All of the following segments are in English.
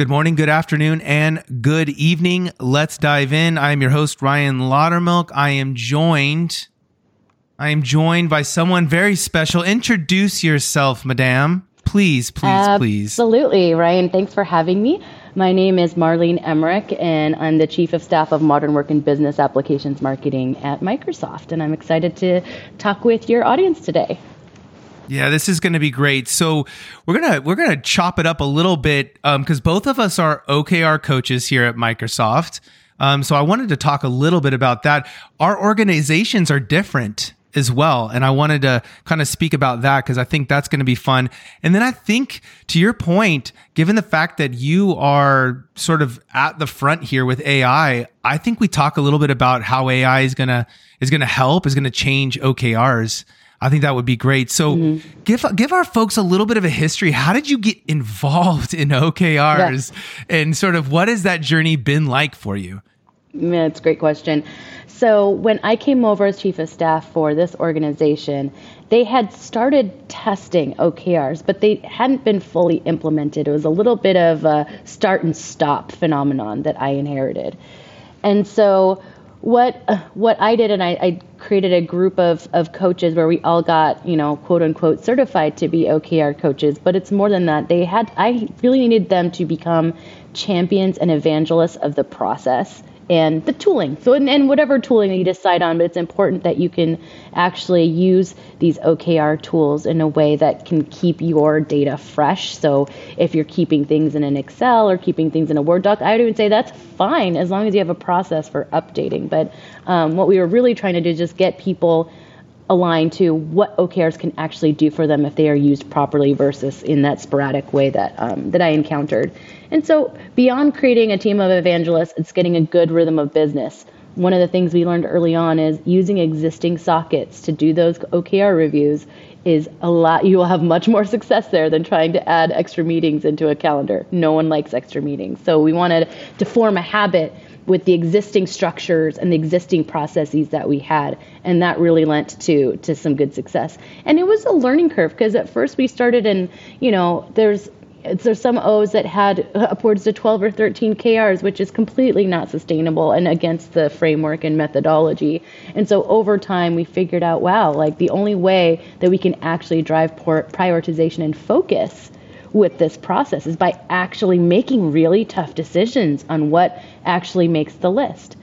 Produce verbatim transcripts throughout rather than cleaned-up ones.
Good morning, good afternoon, and good evening. Let's dive in. I'm your host, Ryan Laudermilk. I am joined, I am joined by someone very special. Introduce yourself, madam. Please, please, Absolutely, please. Absolutely, Ryan. Thanks for having me. My name is Maryleen Emeric, and I'm the Chief of Staff of Modern Work and Business Applications Marketing at Microsoft, and I'm excited to talk with your audience today. Yeah, this is going to be great. So we're gonna we're gonna chop it up a little bit because um, both of us are O K R coaches here at Microsoft. Um, so I wanted to talk a little bit about that. Our organizations are different as well, and I wanted to kind of speak about that because I think that's going to be fun. And then I think, to your point, given the fact that you are sort of at the front here with A I, I think we talk a little bit about how A I is gonna is gonna help, is gonna change O K Rs. I think that would be great. So mm-hmm. give give our folks a little bit of a history. How did you get involved in O K Rs yeah. and sort of what has that journey been like for you? Yeah, it's a great question. So when I came over as chief of staff for this organization, they had started testing O K Rs, but they hadn't been fully implemented. It was a little bit of a start and stop phenomenon that I inherited. And so What uh, what I did, and I, I created a group of, of coaches where we all got, you know, quote unquote, certified to be O K R coaches. But it's more than that. They had I really needed them to become champions and evangelists of the process and the tooling. So and, and whatever tooling you decide on, but it's important that you can actually use these O K R tools in a way that can keep your data fresh. So if you're keeping things in an Excel or keeping things in a Word doc, I would even say that's fine as long as you have a process for updating. But um, what we were really trying to do is just get people aligned to what O K Rs can actually do for them if they are used properly versus in that sporadic way that um, that I encountered. And so beyond creating a team of evangelists, it's getting a good rhythm of business. One of the things we learned early on is using existing sockets to do those O K R reviews is a lot. You will have much more success there than trying to add extra meetings into a calendar. No one likes extra meetings. So we wanted to form a habit with the existing structures and the existing processes that we had. And that really lent to to some good success. And it was a learning curve because at first we started and, you know, there's there's some O's that had upwards to twelve or thirteen K Rs, which is completely not sustainable and against the framework and methodology. And so over time, we figured out, wow, like the only way that we can actually drive prioritization and focus with this process is by actually making really tough decisions on what actually makes the list.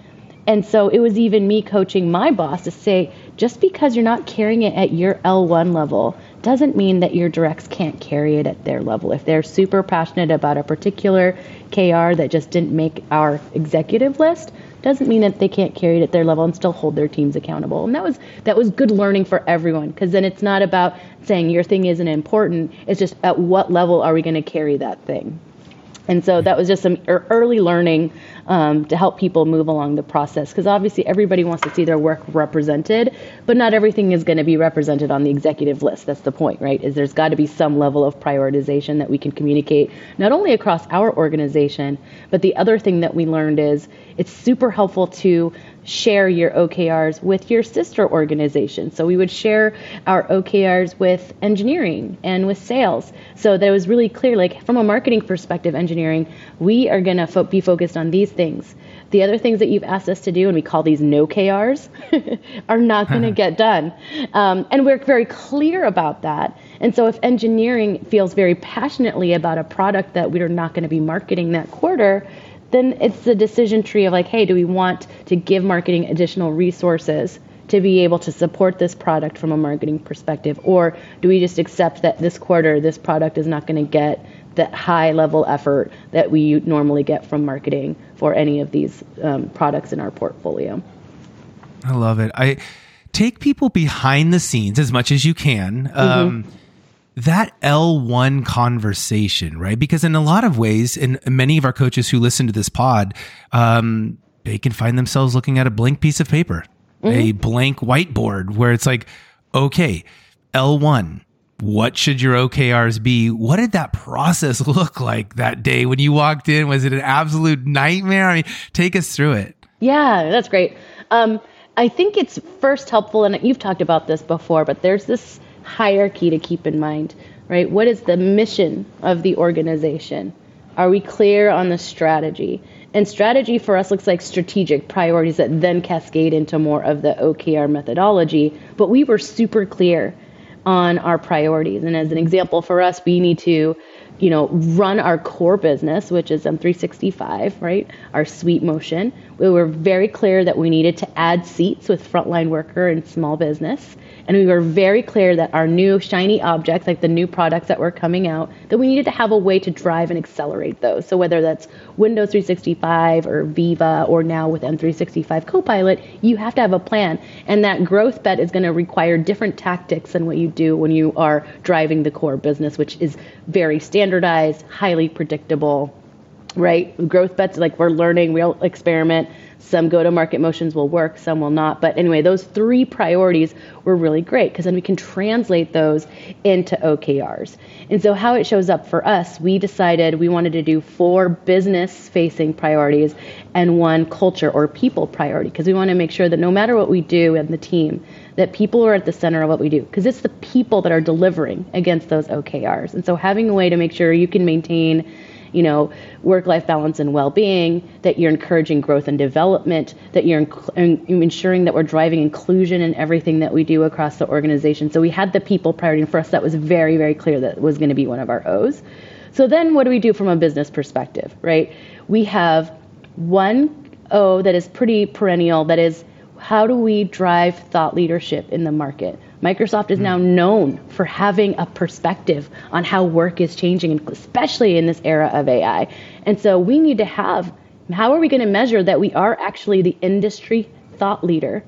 And so it was even me coaching my boss to say, just because you're not carrying it at your L one level doesn't mean that your directs can't carry it at their level. If they're super passionate about a particular K R that just didn't make our executive list, doesn't mean that they can't carry it at their level and still hold their teams accountable. And that was that was good learning for everyone, because then it's not about saying your thing isn't important. It's just at what level are we going to carry that thing? And so that was just some early learning um, to help people move along the process, because obviously everybody wants to see their work represented, but not everything is going to be represented on the executive list. That's the point, right? Is there's got to be some level of prioritization that we can communicate, not only across our organization, but the other thing that we learned is it's super helpful to share your O K Rs with your sister organization. So we would share our O K Rs with engineering and with sales. So that was really clear, like from a marketing perspective, engineering, we are going to fo- be focused on these things. The other things that you've asked us to do, and we call these no K Rs, are not going to get done. Um, and we're very clear about that. And so if engineering feels very passionately about a product that we're not going to be marketing that quarter, then it's the decision tree of like, hey, do we want to give marketing additional resources to be able to support this product from a marketing perspective? Or do we just accept that this quarter, this product is not going to get that high level effort that we normally get from marketing for any of these um, products in our portfolio? I love it. I take people behind the scenes as much as you can. Um, mm-hmm. That L one conversation, right? Because in a lot of ways, and many of our coaches who listen to this pod, um, they can find themselves looking at a blank piece of paper, mm-hmm. a blank whiteboard where it's like, okay, L one, what should your O K Rs be? What did that process look like that day when you walked in? Was it an absolute nightmare? I mean, take us through it. Yeah, that's great. Um, I think it's first helpful, and you've talked about this before, but there's this hierarchy to keep in mind, right? What is the mission of the organization? Are we clear on the strategy? And strategy for us looks like strategic priorities that then cascade into more of the O K R methodology. But we were super clear on our priorities. And as an example for us, we need to, you know, run our core business, which is M three sixty-five, right? Our suite motion. We were very clear that we needed to add seats with frontline worker and small business. And we were very clear that our new shiny objects, like the new products that were coming out, that we needed to have a way to drive and accelerate those. So whether that's Windows three sixty-five or Viva or now with M three sixty-five Copilot, you have to have a plan. And that growth bet is going to require different tactics than what you do when you are driving the core business, which is very standard. Standardized, highly predictable, right? Growth bets, like we're learning, we'll experiment. Some go-to-market motions will work, some will not. But anyway, those three priorities were really great because then we can translate those into O K Rs. And so how it shows up for us, we decided we wanted to do four business-facing priorities and one culture or people priority because we want to make sure that no matter what we do in the team, that people are at the center of what we do because it's the people that are delivering against those O K Rs. And so having a way to make sure you can maintain, you know, work-life balance and well-being, that you're encouraging growth and development, that you're inc- ensuring that we're driving inclusion in everything that we do across the organization. So we had the people priority, and for us, that was very, very clear that was going to be one of our O's. So then what do we do from a business perspective, right? We have one O that is pretty perennial, that is, how do we drive thought leadership in the market? Microsoft is now known for having a perspective on how work is changing, especially in this era of A I. And so we need to have, how are we going to measure that we are actually the industry thought leader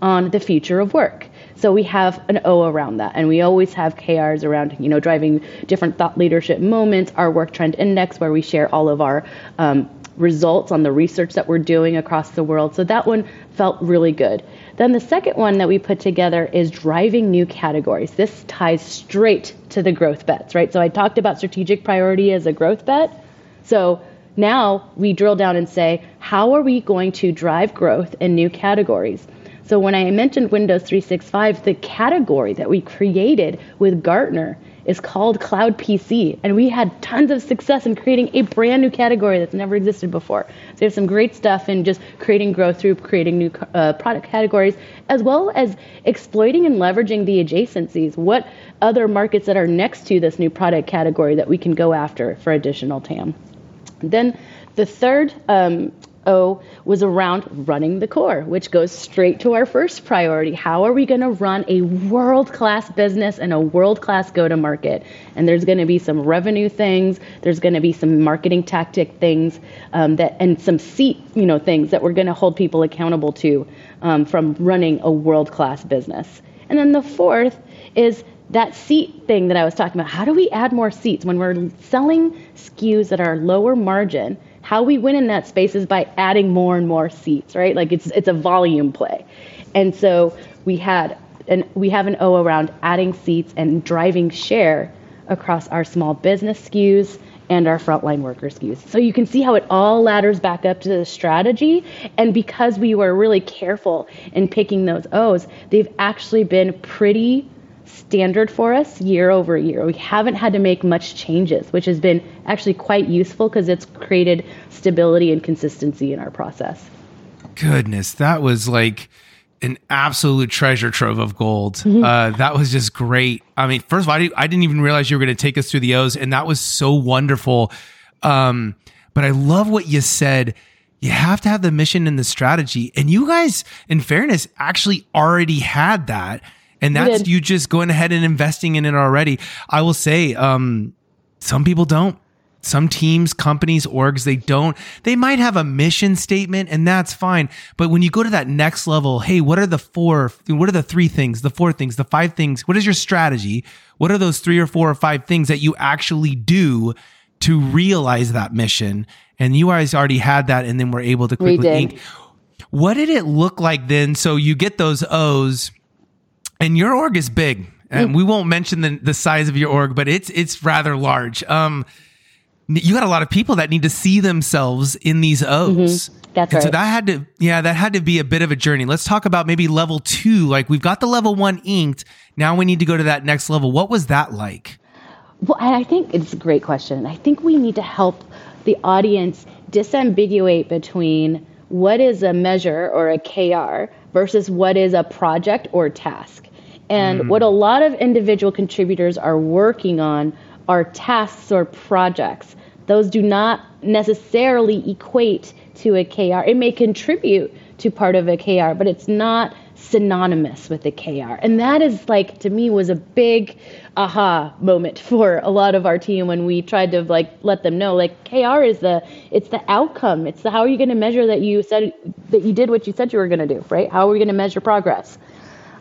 on the future of work? So we have an O around that. And we always have K Rs around, you know, driving different thought leadership moments, our work trend index, where we share all of our um, results on the research that we're doing across the world. So that one felt really good. Then the second one that we put together is driving new categories. This ties straight to the growth bets, right? So I talked about strategic priority as a growth bet. So now we drill down and say, how are we going to drive growth in new categories? So when I mentioned Windows three sixty-five, the category that we created with Gartner is called Cloud P C. And we had tons of success in creating a brand new category that's never existed before. So we have some great stuff in just creating growth through creating new uh, product categories, as well as exploiting and leveraging the adjacencies. What other markets that are next to this new product category that we can go after for additional T A M? Then the third um, O was around running the core, which goes straight to our first priority. How are we going to run a world-class business and a world-class go-to-market? And there's going to be some revenue things. There's going to be some marketing tactic things um, that, and some seat, you know, things that we're going to hold people accountable to um, from running a world-class business. And then the fourth is that seat thing that I was talking about. How do we add more seats when we're selling S K Us that are lower margin? How we win in that space is by adding more and more seats, right? Like it's it's a volume play. And so we had and we have an O around adding seats and driving share across our small business S K Us and our frontline worker S K Us. So you can see how it all ladders back up to the strategy. And because we were really careful in picking those O's, they've actually been pretty standard for us year over year. We haven't had to make much changes, which has been actually quite useful because it's created stability and consistency in our process. Goodness, that was like an absolute treasure trove of gold. Mm-hmm. Uh, that was just great. I mean, first of all, I didn't, I didn't even realize you were going to take us through the O's, and that was so wonderful. Um, but I love what you said. You have to have the mission and the strategy. And you guys, in fairness, actually already had that. And that's you just going ahead and investing in it already. I will say, um, some people don't. Some teams, companies, orgs, they don't. They might have a mission statement, and that's fine. But when you go to that next level, hey, what are the four, what are the three things, the four things, the five things? What is your strategy? What are those three or four or five things that you actually do to realize that mission? And you guys already had that, and then we're able to quickly ink. What did it look like then? So you get those O's. And your org is big, and we won't mention the, the size of your org, but it's it's rather large. Um, you got a lot of people that need to see themselves in these O's. Mm-hmm. That's and right. So that had to, yeah, that had to be a bit of a journey. Let's talk about maybe level two. Like we've got the level one inked. Now we need to go to that next level. What was that like? Well, I think it's a great question. I think we need to help the audience disambiguate between what is a measure or a K R versus what is a project or task. And mm. what a lot of individual contributors are working on are tasks or projects. Those do not necessarily equate to a K R. It may contribute to part of a K R, but it's not synonymous with a K R. And that is, like, to me, was a big aha moment for a lot of our team when we tried to, like, let them know, like, K R is the, it's the outcome. It's the, how are you going to measure that you said, that you did what you said you were going to do, right? How are we going to measure progress?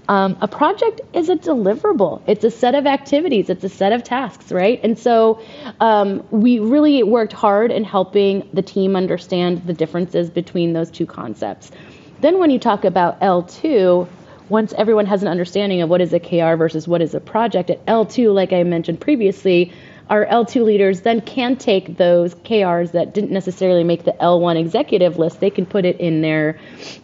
Um, a project is a deliverable. It's a set of activities. It's a set of tasks, right? And so um, we really worked hard in helping the team understand the differences between those two concepts. Then when you talk about L two, once everyone has an understanding of what is a K R versus what is a project, at L two, like I mentioned previously, our L two leaders then can take those K Rs that didn't necessarily make the L one executive list. They can put it in their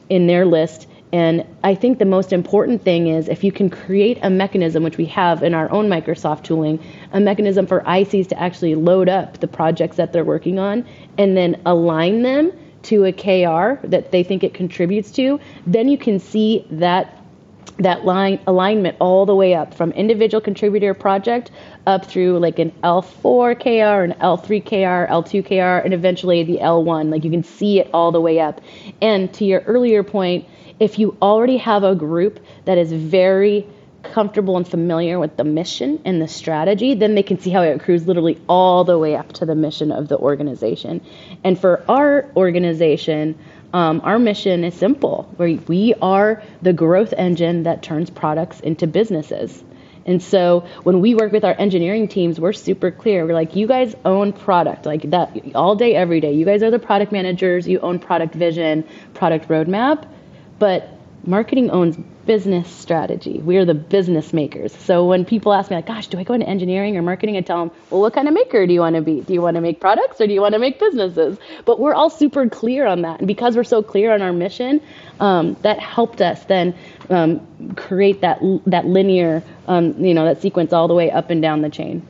in their list. And I think the most important thing is if you can create a mechanism, which we have in our own Microsoft tooling, a mechanism for I Cs to actually load up the projects that they're working on and then align them to a K R that they think it contributes to, then you can see that that line alignment all the way up from individual contributor project up through like an L four K R, an L three K R, L two K R, and eventually the L one. Like you can see it all the way up. And to your earlier point, if you already have a group that is very comfortable and familiar with the mission and the strategy, then they can see how it accrues literally all the way up to the mission of the organization. And for our organization, um, our mission is simple. We, we are the growth engine that turns products into businesses. And so when we work with our engineering teams, we're super clear. We're like, you guys own product, like that all day, every day. You guys are the product managers. You own product vision, product roadmap. But marketing owns business strategy. We are the business makers. So when people ask me, like, gosh, do I go into engineering or marketing? I tell them, well, what kind of maker do you want to be? Do you want to make products or do you want to make businesses? But we're all super clear on that. And because we're so clear on our mission, um, that helped us then um, create that that linear, um, you know, that sequence all the way up and down the chain.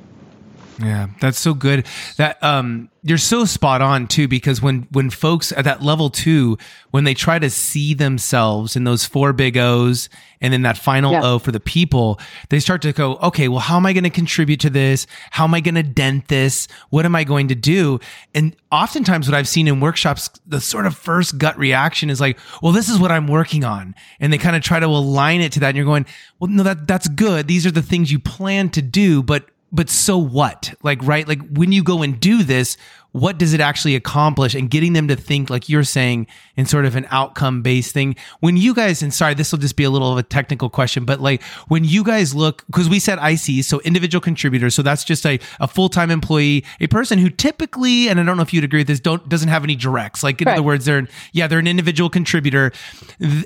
Yeah, that's so good. That um, you're so spot on too, because when when folks at that level two, when they try to see themselves in those four big O's and then that final yeah. O for the people, they start to go, okay, well, how am I going to contribute to this? How am I going to dent this? What am I going to do? And oftentimes what I've seen in workshops, the sort of first gut reaction is like, well, this is what I'm working on. And they kind of try to align it to that. And you're going, well, no, that that's good. These are the things you plan to do, but But so what? Like, right? Like when you go and do this, what does it actually accomplish? And getting them to think, like you're saying, in sort of an outcome-based thing. When you guys, and sorry, this will just be a little of a technical question, but like when you guys look, because we said I Cs, so individual contributors, so that's just a, a full-time employee, a person who typically, and I don't know if you'd agree with this, don't doesn't have any directs. Like in Correct. Other words, they're yeah, they're an individual contributor.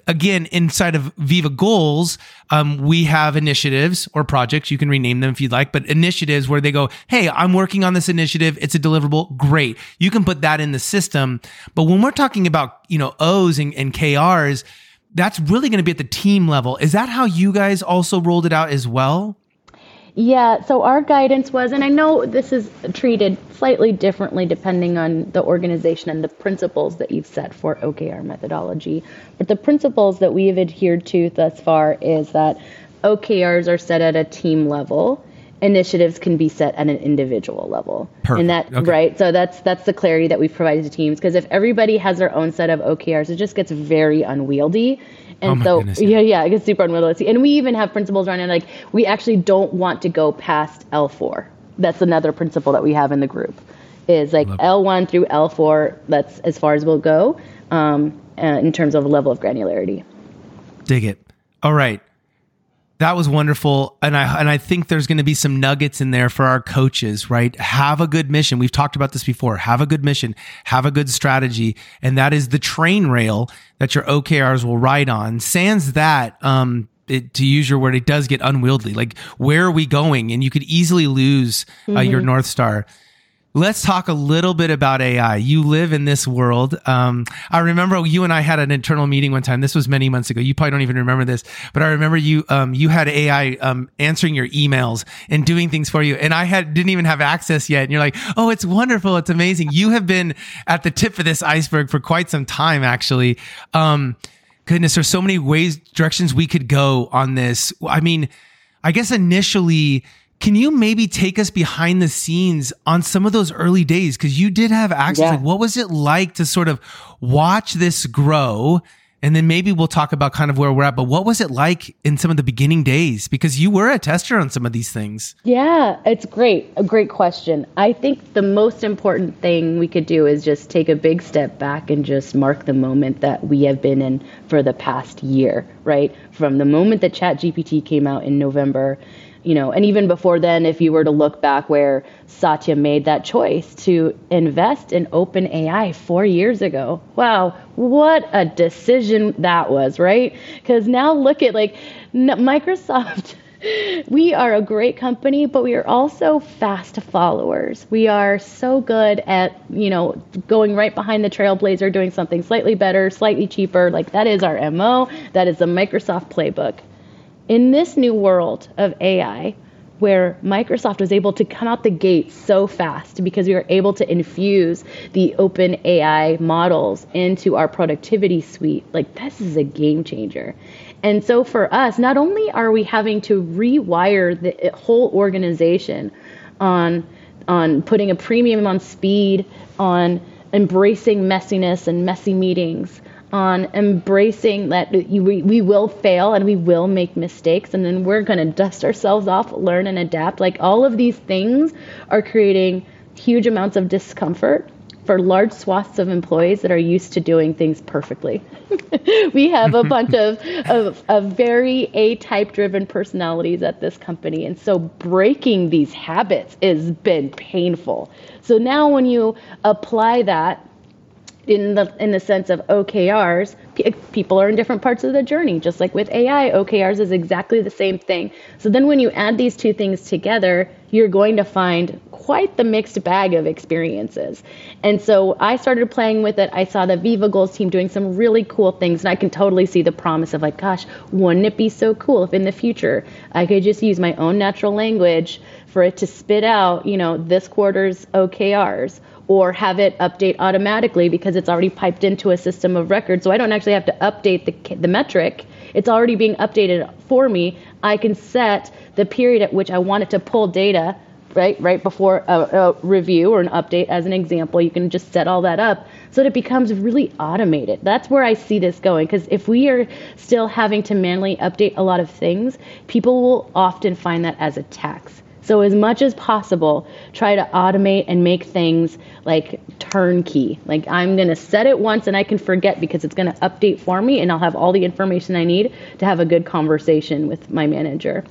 Again, inside of Viva Goals, um, we have initiatives or projects. You can rename them if you'd like, but initiatives where they go, hey, I'm working on this initiative. It's a deliverable. Great. Great. You can put that in the system. But when we're talking about, you know, O's and, and K Rs, that's really going to be at the team level. Is that how you guys also rolled it out as well? Yeah. So our guidance was, and I know this is treated slightly differently depending on the organization and the principles that you've set for O K R methodology. But the principles that we have adhered to thus far is that O K Rs are set at a team level. Initiatives can be set at an individual level. Perfect. And that, okay. Right? So that's that's the clarity that we've provided to teams, because if everybody has their own set of O K Rs, it just gets very unwieldy. And oh so, goodness, yeah. yeah, yeah, it gets super unwieldy. And we even have principles around it, like we actually don't want to go past L four. That's another principle that we have in the group, is like L one through L four, that's as far as we'll go um, uh, in terms of level of granularity. Dig it. All right. That was wonderful. And I and I think there's going to be some nuggets in there for our coaches, right? Have a good mission. We've talked about this before. Have a good mission. Have a good strategy. And that is the train rail that your O K Rs will ride on. Sans that, um, it, to use your word, it does get unwieldy. Like, where are we going? And you could easily lose uh, mm-hmm. your North Star. Let's talk a little bit about A I. You live in this world. Um, I remember you and I had an internal meeting one time. This was many months ago. You probably don't even remember this, but I remember you, um, you had A I, um, answering your emails and doing things for you. And I had, didn't even have access yet. And you're like, oh, it's wonderful. It's amazing. You have been at the tip of this iceberg for quite some time, actually. Um, goodness, there's so many ways, directions we could go on this. I mean, I guess initially, can you maybe take us behind the scenes on some of those early days? Because you did have access. Yeah. Like, what was it like to sort of watch this grow? And then maybe we'll talk about kind of where we're at. But what was it like in some of the beginning days? Because you were a tester on some of these things. Yeah, it's great. A great question. I think the most important thing we could do is just take a big step back and just mark the moment that we have been in for the past year, right? From the moment that ChatGPT came out in November, you know, and even before then, if you were to look back where Satya made that choice to invest in OpenAI four years ago, wow, what a decision that was, right? Because now look at like Microsoft. We are a great company, but we are also fast followers. We are so good at, you know, going right behind the trailblazer, doing something slightly better, slightly cheaper. Like that is our M O. That is the Microsoft playbook. In this new world of A I, where Microsoft was able to come out the gate so fast because we were able to infuse the open A I models into our productivity suite, like this is a game changer. And so for us, not only are we having to rewire the whole organization on, on putting a premium on speed, on embracing messiness and messy meetings, on embracing that we, we will fail and we will make mistakes and then we're going to dust ourselves off, learn and adapt. Like all of these things are creating huge amounts of discomfort for large swaths of employees that are used to doing things perfectly. We have a bunch of, of, of very A-type driven personalities at this company. And so breaking these habits has been painful. So now when you apply that, in the in the sense of O K Rs, p- people are in different parts of the journey. Just like with A I, O K Rs is exactly the same thing. So then when you add these two things together, you're going to find quite the mixed bag of experiences. And so I started playing with it. I saw the Viva Goals team doing some really cool things, and I can totally see the promise of like, gosh, wouldn't it be so cool if in the future I could just use my own natural language for it to spit out, you know, this quarter's O K Rs, or have it update automatically because it's already piped into a system of record. So I don't actually have to update the the metric. It's already being updated for me. I can set the period at which I want it to pull data, right, right before a, a review or an update as an example. You can just set all that up so that it becomes really automated. That's where I see this going, because if we are still having to manually update a lot of things, people will often find that as a tax. So as much as possible, try to automate and make things like turnkey. Like I'm going to set it once and I can forget because it's going to update for me and I'll have all the information I need to have a good conversation with my manager.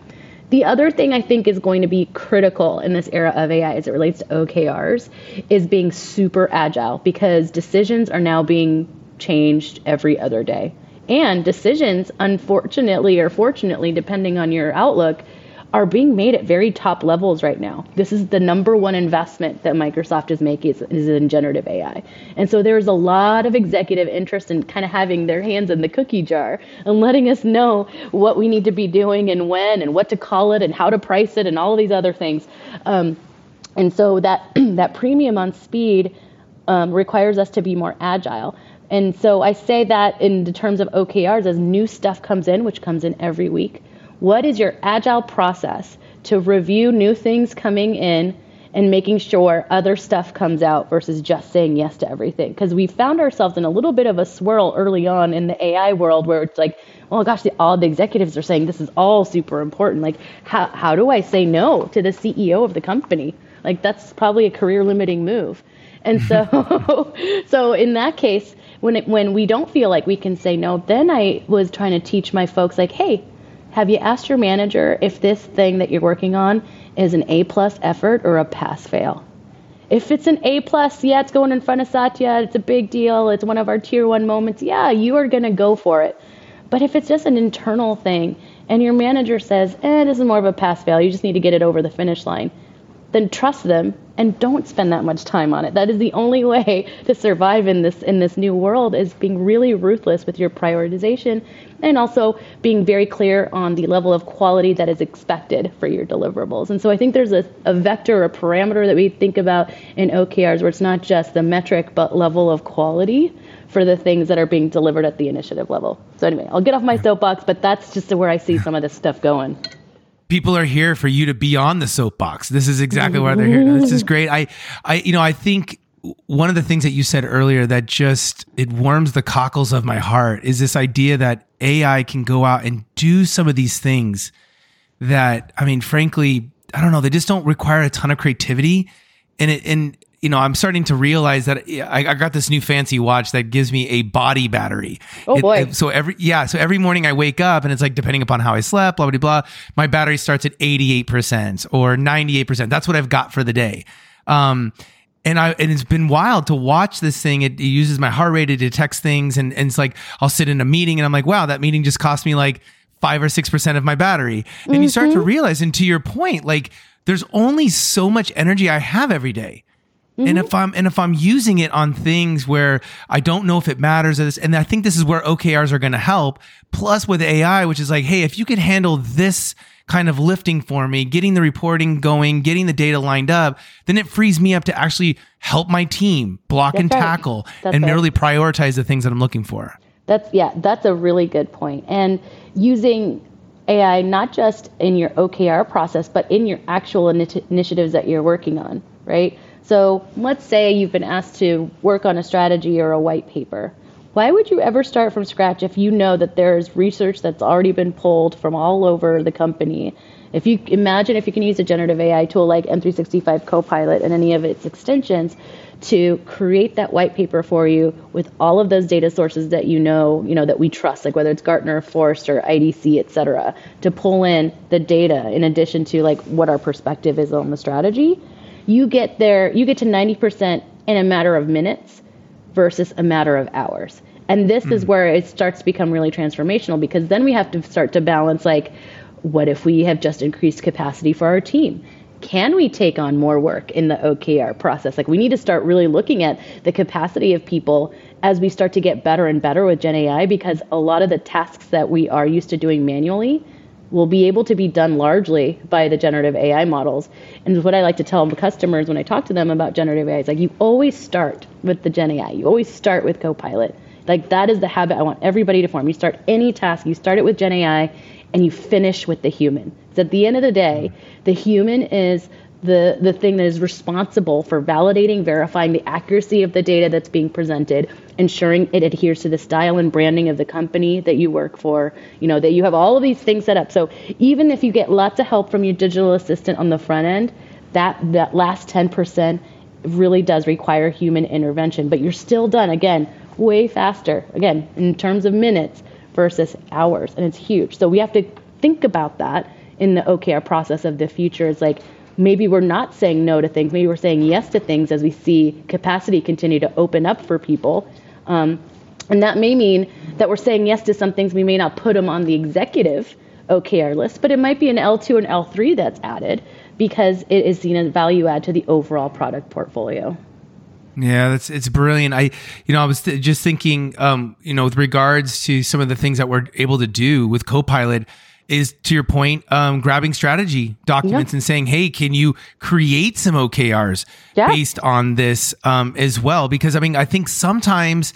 The other thing I think is going to be critical in this era of A I as it relates to O K Rs is being super agile, because decisions are now being changed every other day. And decisions, unfortunately or fortunately, depending on your outlook, are being made at very top levels right now. This is the number one investment that Microsoft is making is, is in generative A I. And so there's a lot of executive interest in kind of having their hands in the cookie jar and letting us know what we need to be doing and when and what to call it and how to price it and all of these other things. Um, and so that that premium on speed um, requires us to be more agile. And so I say that in the terms of O K Rs as new stuff comes in, which comes in every week. What is your agile process to review new things coming in and making sure other stuff comes out versus just saying yes to everything? Because we found ourselves in a little bit of a swirl early on in the A I world where it's like, oh gosh, the, all the executives are saying this is all super important. Like, how how do I say no to the C E O of the company? Like, that's probably a career limiting move. And so, so in that case, when it, when we don't feel like we can say no, then I was trying to teach my folks like, hey, have you asked your manager if this thing that you're working on is an A-plus effort or a pass-fail? If it's an A-plus, yeah, it's going in front of Satya, it's a big deal, it's one of our tier one moments, yeah, you are going to go for it. But if it's just an internal thing and your manager says, eh, this is more of a pass-fail, you just need to get it over the finish line, then trust them and don't spend that much time on it. That is the only way to survive in this in this new world, is being really ruthless with your prioritization and also being very clear on the level of quality that is expected for your deliverables. And so I think there's a, a vector, a parameter that we think about in O K Rs where it's not just the metric, but level of quality for the things that are being delivered at the initiative level. So anyway, I'll get off my soapbox, but that's just where I see some of this stuff going. People are here for you to be on the soapbox. This is exactly why they're here. No, this is great. I, I, you know, I think one of the things that you said earlier that just, it warms the cockles of my heart is this idea that A I can go out and do some of these things that, I mean, frankly, I don't know, they just don't require a ton of creativity. And it, and, you know, I'm starting to realize that I, I got this new fancy watch that gives me a body battery. Oh boy! It, it, so every yeah, so every morning I wake up and it's like, depending upon how I slept, blah blah blah, my battery starts at eighty-eight percent or ninety-eight percent. That's what I've got for the day. Um, and I and it's been wild to watch this thing. It, it uses my heart rate to detect things, and, and it's like I'll sit in a meeting and I'm like, wow, that meeting just cost me like five or six percent of my battery. Mm-hmm. And you start to realize, and to your point, like there's only so much energy I have every day. And if I'm and if I'm using it on things where I don't know if it matters, and I think this is where O K Rs are going to help. Plus with A I, which is like, hey, if you could handle this kind of lifting for me, getting the reporting going, getting the data lined up, then it frees me up to actually help my team block that's and right. tackle that's and merely right. prioritize the things that I'm looking for. That's yeah, that's a really good point. And using A I not just in your O K R process, but in your actual initi- initiatives that you're working on, right? So let's say you've been asked to work on a strategy or a white paper. Why would you ever start from scratch if you know that there's research that's already been pulled from all over the company? If you imagine if you can use a generative A I tool like M three sixty-five Copilot and any of its extensions to create that white paper for you with all of those data sources that you know, you know, that we trust, like whether it's Gartner, Forrester, I D C, et cetera, to pull in the data in addition to like what our perspective is on the strategy. You get there, you get to ninety percent in a matter of minutes versus a matter of hours. And this mm. is where it starts to become really transformational, because then we have to start to balance, like, what if we have just increased capacity for our team? Can we take on more work in the O K R process? Like, we need to start really looking at the capacity of people as we start to get better and better with Gen A I, because a lot of the tasks that we are used to doing manually will be able to be done largely by the generative A I models. And what I like to tell the customers when I talk to them about generative A I is, like, you always start with the Gen A I. You always start with Copilot. Like, that is the habit I want everybody to form. You start any task, you start it with Gen A I, and you finish with the human. So at the end of the day, the human is the the thing that is responsible for validating, verifying the accuracy of the data that's being presented, ensuring it adheres to the style and branding of the company that you work for, you know, that you have all of these things set up. So even if you get lots of help from your digital assistant on the front end, that, that last ten percent really does require human intervention, but you're still done, again, way faster, again, in terms of minutes versus hours, and it's huge. So we have to think about that in the O K R process of the future. It's like, maybe we're not saying no to things. Maybe we're saying yes to things as we see capacity continue to open up for people. Um, and that may mean that we're saying yes to some things. We may not put them on the executive O K R list, but it might be an L two and L three that's added because it is seen as value add to the overall product portfolio. Yeah, that's it's brilliant. I, you know, I was th- just thinking, um, you know, with regards to some of the things that we're able to do with Copilot, is, to your point, um, grabbing strategy documents yeah. and saying, hey, can you create some O K Rs yeah. based on this um, as well? Because, I mean, I think sometimes,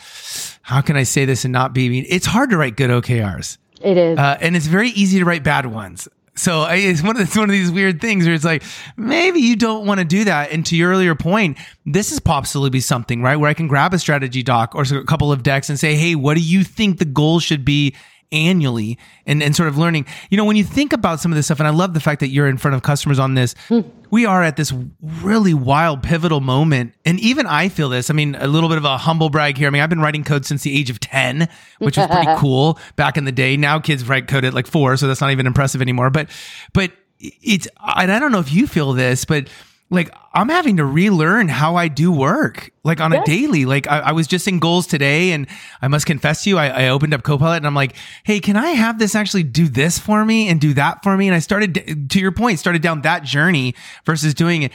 how can I say this and not be mean? It's hard to write good O K Rs. It is. Uh, and it's very easy to write bad ones. So I, it's, one of, it's one of these weird things where it's like, maybe you don't want to do that. And to your earlier point, this is possibly something, right, where I can grab a strategy doc or a couple of decks and say, hey, what do you think the goal should be annually, and, and sort of learning, you know, when you think about some of this stuff, and I love the fact that you're in front of customers on this, mm. we are at this really wild, pivotal moment. And even I feel this, I mean, a little bit of a humble brag here. I mean, I've been writing code since the age of ten, which was pretty cool back in the day. Now kids write code at like four, so that's not even impressive anymore. But, but it's, and I don't know if you feel this, but like, I'm having to relearn how I do work, like on yes. a daily. Like I, I was just in goals today, and I must confess to you, I, I opened up Copilot and I'm like, hey, can I have this actually do this for me and do that for me? And I started, to your point, started down that journey versus doing it.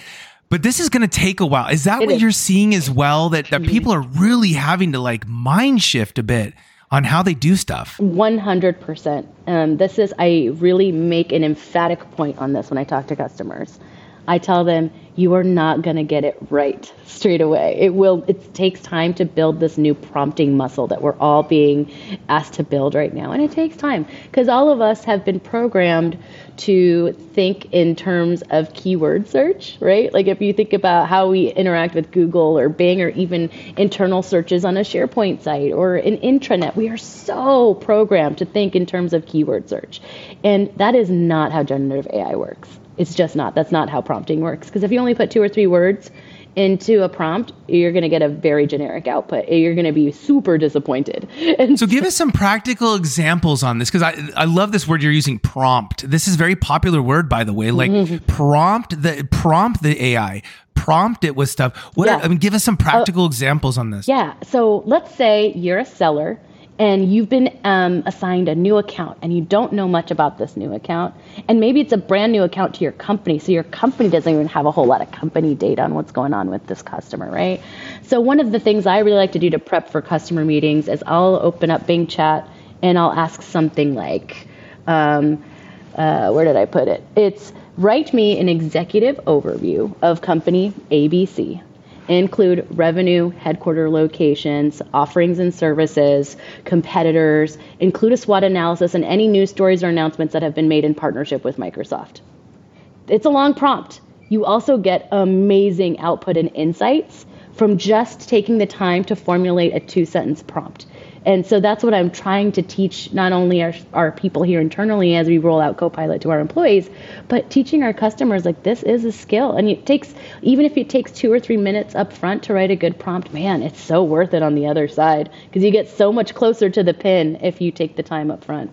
But this is going to take a while. Is that it what is. You're seeing as well, that, that people are really having to like mind shift a bit on how they do stuff? one hundred percent. Um, this is, I really make an emphatic point on this when I talk to customers. I tell them, you are not going to get it right straight away. It will. It takes time to build this new prompting muscle that we're all being asked to build right now. And it takes time because all of us have been programmed to think in terms of keyword search, right? Like if you think about how we interact with Google or Bing or even internal searches on a SharePoint site or an intranet, we are so programmed to think in terms of keyword search. And that is not how generative A I works. It's just not. That's not how prompting works. Because if you only put two or three words into a prompt, you're going to get a very generic output. You're going to be super disappointed. And so give us some practical examples on this, because I, I love this word you're using, prompt. This is a very popular word, by the way, like mm-hmm. prompt the prompt the A I. Prompt it with stuff. What yeah. are, I mean, give us some practical uh, examples on this. Yeah. So let's say you're a seller and you've been um, assigned a new account and you don't know much about this new account. And maybe it's a brand new account to your company. So your company doesn't even have a whole lot of company data on what's going on with this customer, right? So one of the things I really like to do to prep for customer meetings is I'll open up Bing Chat and I'll ask something like, um, uh, where did I put it? It's write me an executive overview of company A B C. Include revenue, headquarter locations, offerings and services, competitors, include a SWOT analysis and any news stories or announcements that have been made in partnership with Microsoft. It's a long prompt. You also get amazing output and insights from just taking the time to formulate a two-sentence prompt. And so that's what I'm trying to teach not only our, our people here internally as we roll out Copilot to our employees, but teaching our customers like this is a skill. And it takes, even if it takes two or three minutes up front to write a good prompt, man, it's so worth it on the other side because you get so much closer to the pin if you take the time up front.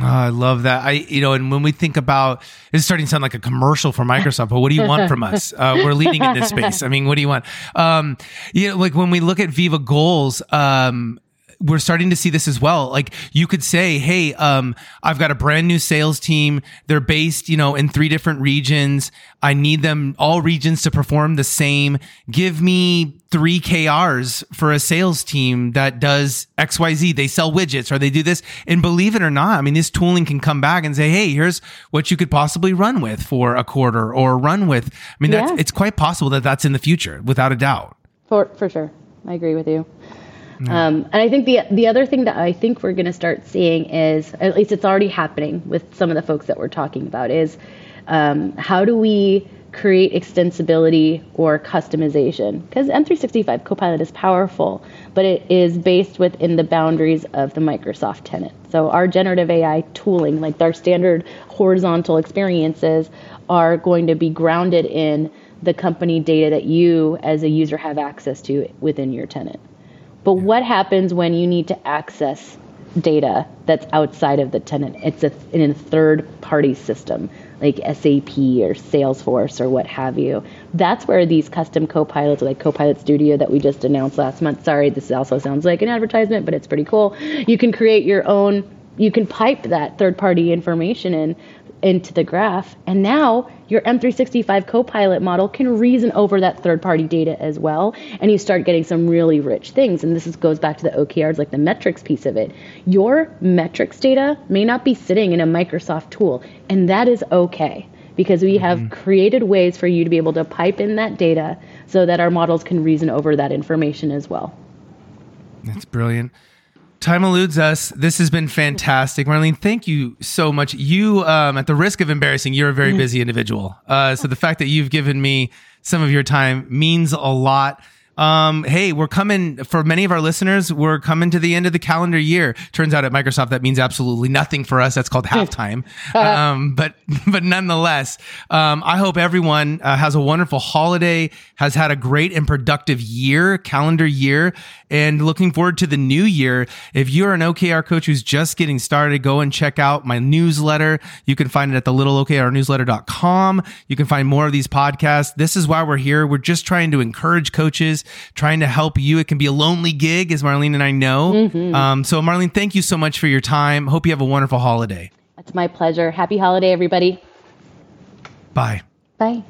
Oh, I love that. I, you know, and when we think about, it's starting to sound like a commercial for Microsoft, but what do you want from us? Uh, we're leading in this space. I mean, what do you want? Um, you know, like when we look at Viva Goals, um, we're starting to see this as well. Like you could say, hey, um, I've got a brand new sales team. They're based, you know, in three different regions. I need them, all regions, to perform the same. Give me three K Rs for a sales team that does X, Y, Z. They sell widgets or they do this. And believe it or not, I mean, this tooling can come back and say, hey, here's what you could possibly run with for a quarter or run with. I mean, yeah. that's, it's quite possible that that's in the future without a doubt. For, for sure. I agree with you. Um, and I think the the other thing that I think we're going to start seeing is, at least it's already happening with some of the folks that we're talking about, is um, how do we create extensibility or customization? Because M three sixty-five Copilot is powerful, but it is based within the boundaries of the Microsoft tenant. So our generative A I tooling, like our standard horizontal experiences, are going to be grounded in the company data that you as a user have access to within your tenant. But what happens when you need to access data that's outside of the tenant? It's a, in a third-party system, like S A P or Salesforce or what have you. That's where these custom copilots, like Copilot Studio that we just announced last month. Sorry, this also sounds like an advertisement, but it's pretty cool. You can create your own, you can pipe that third-party information in into the graph, and now your M three sixty-five Copilot model can reason over that third-party data as well, and you start getting some really rich things. And this is, goes back to the O K Rs, like the metrics piece of it. Your metrics data may not be sitting in a Microsoft tool, and that is okay, because we have mm-hmm. created ways for you to be able to pipe in that data so that our models can reason over that information as well. That's brilliant. Time eludes us. This has been fantastic. Maryleen, thank you so much. You, um, at the risk of embarrassing, you're a very busy individual. Uh, so the fact that you've given me some of your time means a lot. Um, hey, we're coming, for many of our listeners, we're coming to the end of the calendar year. Turns out at Microsoft, that means absolutely nothing for us. That's called halftime. Um, but, but nonetheless, um, I hope everyone uh, has a wonderful holiday, has had a great and productive year, calendar year, and looking forward to the new year. If you're an O K R coach who's just getting started, go and check out my newsletter. You can find it at the little O K R newsletter dot com. You can find more of these podcasts. This is why we're here. We're just trying to encourage coaches, trying to help you. It can be a lonely gig, as Maryleen and I know. Mm-hmm. Um, so Maryleen, thank you so much for your time. Hope you have a wonderful holiday. It's my pleasure. Happy holiday, everybody. Bye. Bye.